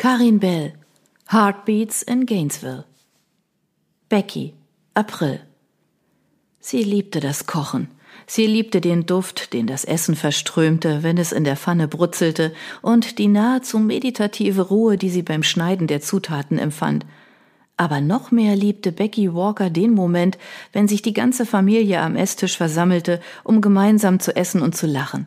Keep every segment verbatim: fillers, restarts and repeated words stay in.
Karin Bell, Heartbeats in Gainesville. Becky, April. Sie liebte das Kochen. Sie liebte den Duft, den das Essen verströmte, wenn es in der Pfanne brutzelte, und die nahezu meditative Ruhe, die sie beim Schneiden der Zutaten empfand. Aber noch mehr liebte Becky Walker den Moment, wenn sich die ganze Familie am Esstisch versammelte, um gemeinsam zu essen und zu lachen.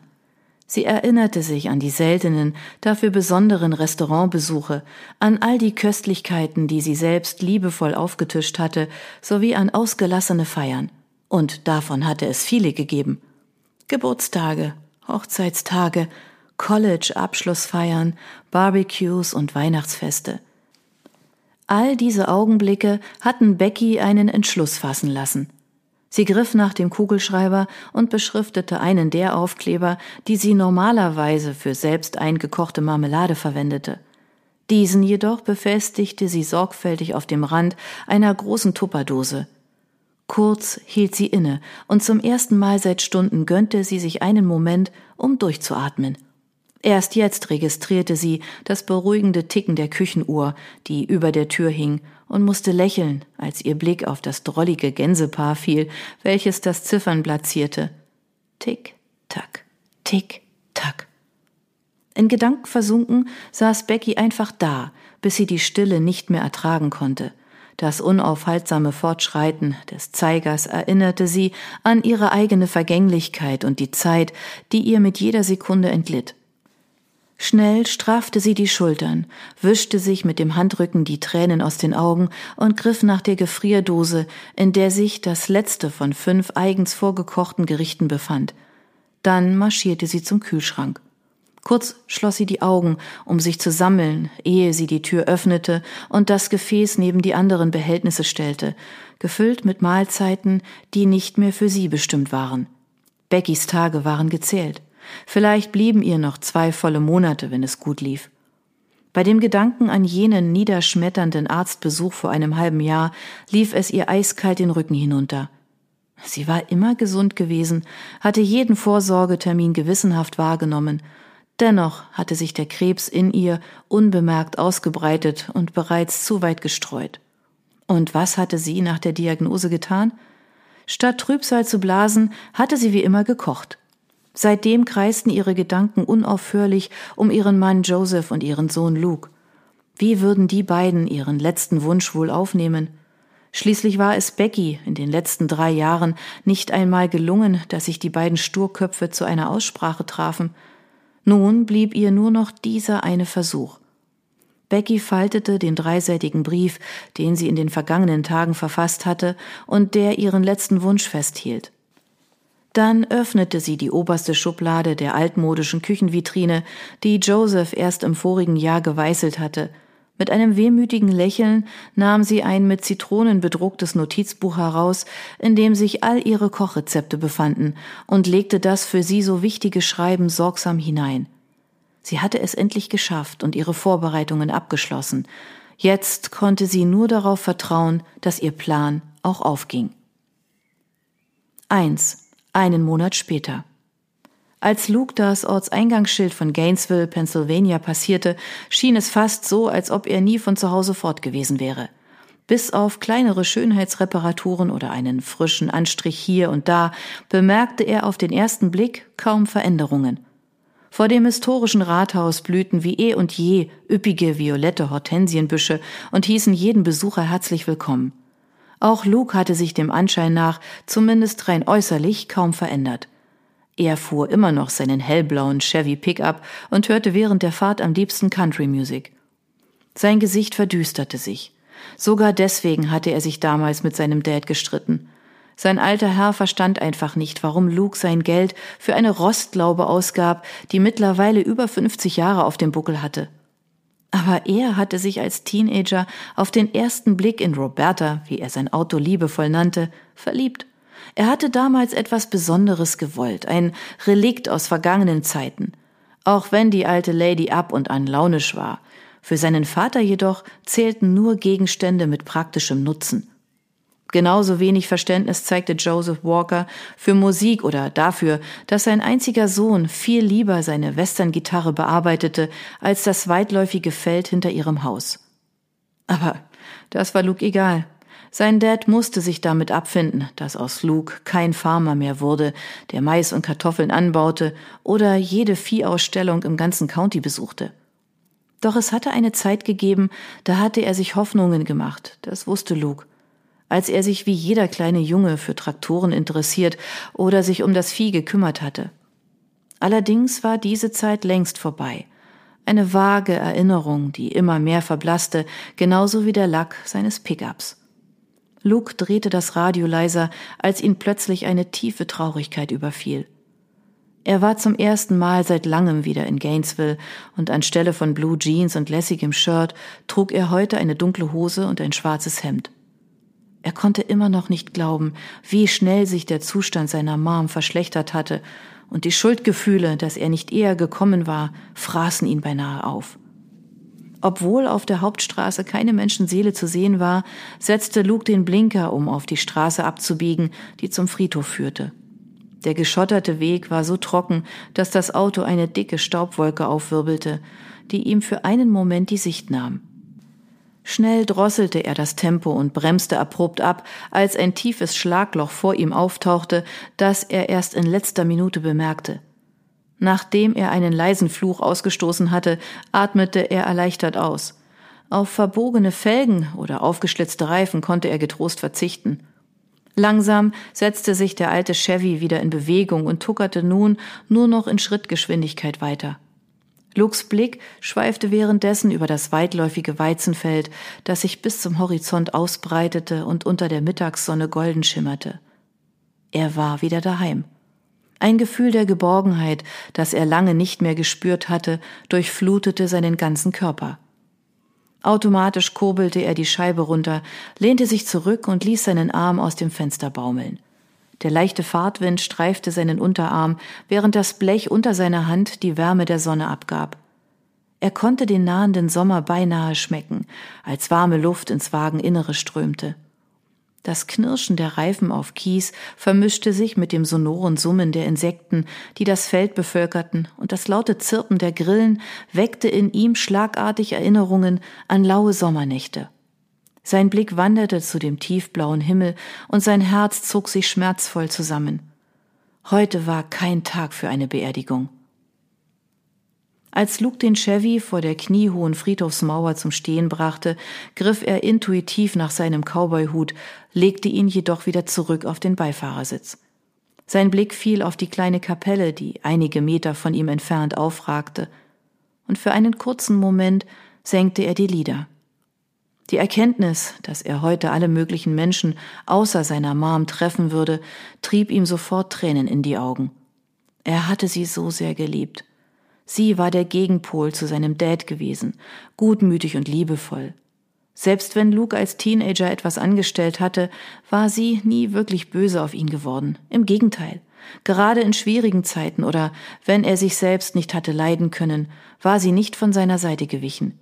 Sie erinnerte sich an die seltenen, dafür besonderen Restaurantbesuche, an all die Köstlichkeiten, die sie selbst liebevoll aufgetischt hatte, sowie an ausgelassene Feiern. Und davon hatte es viele gegeben. Geburtstage, Hochzeitstage, College-Abschlussfeiern, Barbecues und Weihnachtsfeste. All diese Augenblicke hatten Becky einen Entschluss fassen lassen. Sie griff nach dem Kugelschreiber und beschriftete einen der Aufkleber, die sie normalerweise für selbst eingekochte Marmelade verwendete. Diesen jedoch befestigte sie sorgfältig auf dem Rand einer großen Tupperdose. Kurz hielt sie inne und zum ersten Mal seit Stunden gönnte sie sich einen Moment, um durchzuatmen. Erst jetzt registrierte sie das beruhigende Ticken der Küchenuhr, die über der Tür hing, und musste lächeln, als ihr Blick auf das drollige Gänsepaar fiel, welches das Ziffern platzierte. Tick, tack, tick, tack. In Gedanken versunken saß Becky einfach da, bis sie die Stille nicht mehr ertragen konnte. Das unaufhaltsame Fortschreiten des Zeigers erinnerte sie an ihre eigene Vergänglichkeit und die Zeit, die ihr mit jeder Sekunde entglitt. Schnell straffte sie die Schultern, wischte sich mit dem Handrücken die Tränen aus den Augen und griff nach der Gefrierdose, in der sich das letzte von fünf eigens vorgekochten Gerichten befand. Dann marschierte sie zum Kühlschrank. Kurz schloss sie die Augen, um sich zu sammeln, ehe sie die Tür öffnete und das Gefäß neben die anderen Behältnisse stellte, gefüllt mit Mahlzeiten, die nicht mehr für sie bestimmt waren. Beckys Tage waren gezählt. Vielleicht blieben ihr noch zwei volle Monate, wenn es gut lief. Bei dem Gedanken an jenen niederschmetternden Arztbesuch vor einem halben Jahr lief es ihr eiskalt den Rücken hinunter. Sie war immer gesund gewesen, hatte jeden Vorsorgetermin gewissenhaft wahrgenommen. Dennoch hatte sich der Krebs in ihr unbemerkt ausgebreitet und bereits zu weit gestreut. Und was hatte sie nach der Diagnose getan? Statt Trübsal zu blasen, hatte sie wie immer gekocht. Seitdem kreisten ihre Gedanken unaufhörlich um ihren Mann Joseph und ihren Sohn Luke. Wie würden die beiden ihren letzten Wunsch wohl aufnehmen? Schließlich war es Becky in den letzten drei Jahren nicht einmal gelungen, dass sich die beiden Sturköpfe zu einer Aussprache trafen. Nun blieb ihr nur noch dieser eine Versuch. Becky faltete den dreiseitigen Brief, den sie in den vergangenen Tagen verfasst hatte und der ihren letzten Wunsch festhielt. Dann öffnete sie die oberste Schublade der altmodischen Küchenvitrine, die Joseph erst im vorigen Jahr geweißelt hatte. Mit einem wehmütigen Lächeln nahm sie ein mit Zitronen bedrucktes Notizbuch heraus, in dem sich all ihre Kochrezepte befanden, und legte das für sie so wichtige Schreiben sorgsam hinein. Sie hatte es endlich geschafft und ihre Vorbereitungen abgeschlossen. Jetzt konnte sie nur darauf vertrauen, dass ihr Plan auch aufging. eins Einen Monat später. Als Luke das Ortseingangsschild von Gainesville, Pennsylvania, passierte, schien es fast so, als ob er nie von zu Hause fort gewesen wäre. Bis auf kleinere Schönheitsreparaturen oder einen frischen Anstrich hier und da bemerkte er auf den ersten Blick kaum Veränderungen. Vor dem historischen Rathaus blühten wie eh und je üppige violette Hortensienbüsche und hießen jeden Besucher herzlich willkommen. Auch Luke hatte sich dem Anschein nach, zumindest rein äußerlich, kaum verändert. Er fuhr immer noch seinen hellblauen Chevy Pickup und hörte während der Fahrt am liebsten Country-Musik. Sein Gesicht verdüsterte sich. Sogar deswegen hatte er sich damals mit seinem Dad gestritten. Sein alter Herr verstand einfach nicht, warum Luke sein Geld für eine Rostlaube ausgab, die mittlerweile über fünfzig Jahre auf dem Buckel hatte. Aber er hatte sich als Teenager auf den ersten Blick in Roberta, wie er sein Auto liebevoll nannte, verliebt. Er hatte damals etwas Besonderes gewollt, ein Relikt aus vergangenen Zeiten. Auch wenn die alte Lady ab und an launisch war. Für seinen Vater jedoch zählten nur Gegenstände mit praktischem Nutzen. Genauso wenig Verständnis zeigte Joseph Walker für Musik oder dafür, dass sein einziger Sohn viel lieber seine Western-Gitarre bearbeitete als das weitläufige Feld hinter ihrem Haus. Aber das war Luke egal. Sein Dad musste sich damit abfinden, dass aus Luke kein Farmer mehr wurde, der Mais und Kartoffeln anbaute oder jede Viehausstellung im ganzen County besuchte. Doch es hatte eine Zeit gegeben, da hatte er sich Hoffnungen gemacht, das wusste Luke. Als er sich wie jeder kleine Junge für Traktoren interessiert oder sich um das Vieh gekümmert hatte. Allerdings war diese Zeit längst vorbei. Eine vage Erinnerung, die immer mehr verblasste, genauso wie der Lack seines Pickups. Luke drehte das Radio leiser, als ihn plötzlich eine tiefe Traurigkeit überfiel. Er war zum ersten Mal seit langem wieder in Gainesville und anstelle von Blue Jeans und lässigem Shirt trug er heute eine dunkle Hose und ein schwarzes Hemd. Er konnte immer noch nicht glauben, wie schnell sich der Zustand seiner Mom verschlechtert hatte und die Schuldgefühle, dass er nicht eher gekommen war, fraßen ihn beinahe auf. Obwohl auf der Hauptstraße keine Menschenseele zu sehen war, setzte Luke den Blinker, um auf die Straße abzubiegen, die zum Friedhof führte. Der geschotterte Weg war so trocken, dass das Auto eine dicke Staubwolke aufwirbelte, die ihm für einen Moment die Sicht nahm. Schnell drosselte er das Tempo und bremste abrupt ab, als ein tiefes Schlagloch vor ihm auftauchte, das er erst in letzter Minute bemerkte. Nachdem er einen leisen Fluch ausgestoßen hatte, atmete er erleichtert aus. Auf verbogene Felgen oder aufgeschlitzte Reifen konnte er getrost verzichten. Langsam setzte sich der alte Chevy wieder in Bewegung und tuckerte nun nur noch in Schrittgeschwindigkeit weiter. Lukes Blick schweifte währenddessen über das weitläufige Weizenfeld, das sich bis zum Horizont ausbreitete und unter der Mittagssonne golden schimmerte. Er war wieder daheim. Ein Gefühl der Geborgenheit, das er lange nicht mehr gespürt hatte, durchflutete seinen ganzen Körper. Automatisch kurbelte er die Scheibe runter, lehnte sich zurück und ließ seinen Arm aus dem Fenster baumeln. Der leichte Fahrtwind streifte seinen Unterarm, während das Blech unter seiner Hand die Wärme der Sonne abgab. Er konnte den nahenden Sommer beinahe schmecken, als warme Luft ins Wageninnere strömte. Das Knirschen der Reifen auf Kies vermischte sich mit dem sonoren Summen der Insekten, die das Feld bevölkerten, und das laute Zirpen der Grillen weckte in ihm schlagartig Erinnerungen an laue Sommernächte. Sein Blick wanderte zu dem tiefblauen Himmel und sein Herz zog sich schmerzvoll zusammen. Heute war kein Tag für eine Beerdigung. Als Luke den Chevy vor der kniehohen Friedhofsmauer zum Stehen brachte, griff er intuitiv nach seinem Cowboyhut, legte ihn jedoch wieder zurück auf den Beifahrersitz. Sein Blick fiel auf die kleine Kapelle, die einige Meter von ihm entfernt aufragte, und für einen kurzen Moment senkte er die Lider. Die Erkenntnis, dass er heute alle möglichen Menschen außer seiner Mom treffen würde, trieb ihm sofort Tränen in die Augen. Er hatte sie so sehr geliebt. Sie war der Gegenpol zu seinem Dad gewesen, gutmütig und liebevoll. Selbst wenn Luke als Teenager etwas angestellt hatte, war sie nie wirklich böse auf ihn geworden. Im Gegenteil, gerade in schwierigen Zeiten oder wenn er sich selbst nicht hatte leiden können, war sie nicht von seiner Seite gewichen.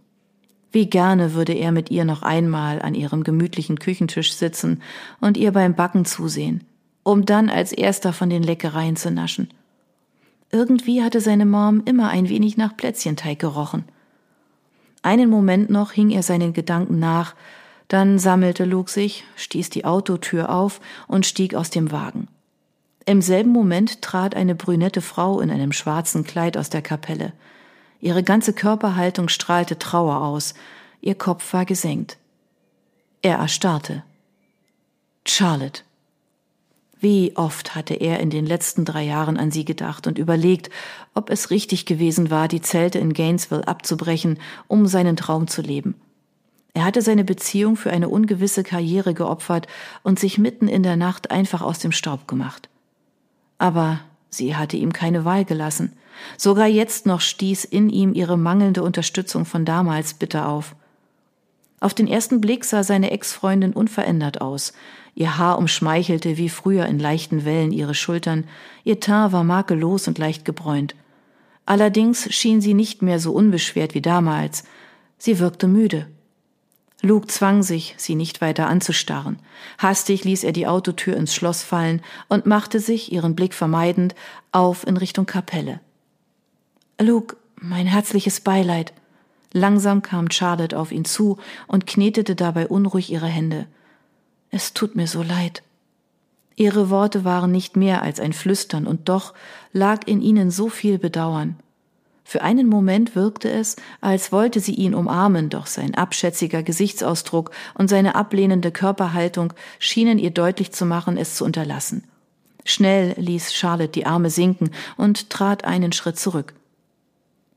Wie gerne würde er mit ihr noch einmal an ihrem gemütlichen Küchentisch sitzen und ihr beim Backen zusehen, um dann als erster von den Leckereien zu naschen. Irgendwie hatte seine Mom immer ein wenig nach Plätzchenteig gerochen. Einen Moment noch hing er seinen Gedanken nach, dann sammelte Luke sich, stieß die Autotür auf und stieg aus dem Wagen. Im selben Moment trat eine brünette Frau in einem schwarzen Kleid aus der Kapelle. Ihre ganze Körperhaltung strahlte Trauer aus, ihr Kopf war gesenkt. Er erstarrte. Charlotte. Wie oft hatte er in den letzten drei Jahren an sie gedacht und überlegt, ob es richtig gewesen war, die Zelte in Gainesville abzubrechen, um seinen Traum zu leben. Er hatte seine Beziehung für eine ungewisse Karriere geopfert und sich mitten in der Nacht einfach aus dem Staub gemacht. Aber sie hatte ihm keine Wahl gelassen. Sogar jetzt noch stieß in ihm ihre mangelnde Unterstützung von damals bitter auf. Auf den ersten Blick sah seine Ex-Freundin unverändert aus. Ihr Haar umschmeichelte wie früher in leichten Wellen ihre Schultern, ihr Teint war makellos und leicht gebräunt. Allerdings schien sie nicht mehr so unbeschwert wie damals. Sie wirkte müde. Luke zwang sich, sie nicht weiter anzustarren. Hastig ließ er die Autotür ins Schloss fallen und machte sich, ihren Blick vermeidend, auf in Richtung Kapelle. »Luke, mein herzliches Beileid.« Langsam kam Charlotte auf ihn zu und knetete dabei unruhig ihre Hände. »Es tut mir so leid.« Ihre Worte waren nicht mehr als ein Flüstern, und doch lag in ihnen so viel Bedauern. Für einen Moment wirkte es, als wollte sie ihn umarmen, doch sein abschätziger Gesichtsausdruck und seine ablehnende Körperhaltung schienen ihr deutlich zu machen, es zu unterlassen. Schnell ließ Charlotte die Arme sinken und trat einen Schritt zurück.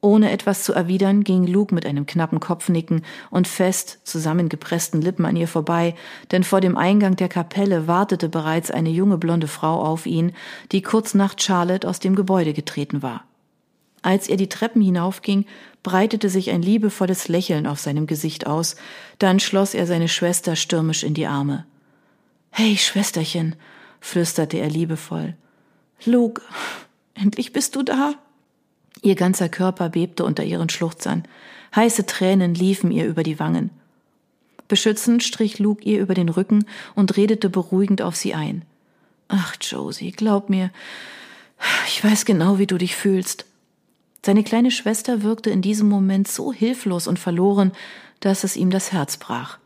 Ohne etwas zu erwidern, ging Luke mit einem knappen Kopfnicken und fest zusammengepressten Lippen an ihr vorbei, denn vor dem Eingang der Kapelle wartete bereits eine junge blonde Frau auf ihn, die kurz nach Charlotte aus dem Gebäude getreten war. Als er die Treppen hinaufging, breitete sich ein liebevolles Lächeln auf seinem Gesicht aus, dann schloss er seine Schwester stürmisch in die Arme. »Hey, Schwesterchen«, flüsterte er liebevoll. »Luke, endlich bist du da?« Ihr ganzer Körper bebte unter ihren Schluchzern. Heiße Tränen liefen ihr über die Wangen. Beschützend strich Luke ihr über den Rücken und redete beruhigend auf sie ein. »Ach, Josie, glaub mir, ich weiß genau, wie du dich fühlst.« Seine kleine Schwester wirkte in diesem Moment so hilflos und verloren, dass es ihm das Herz brach.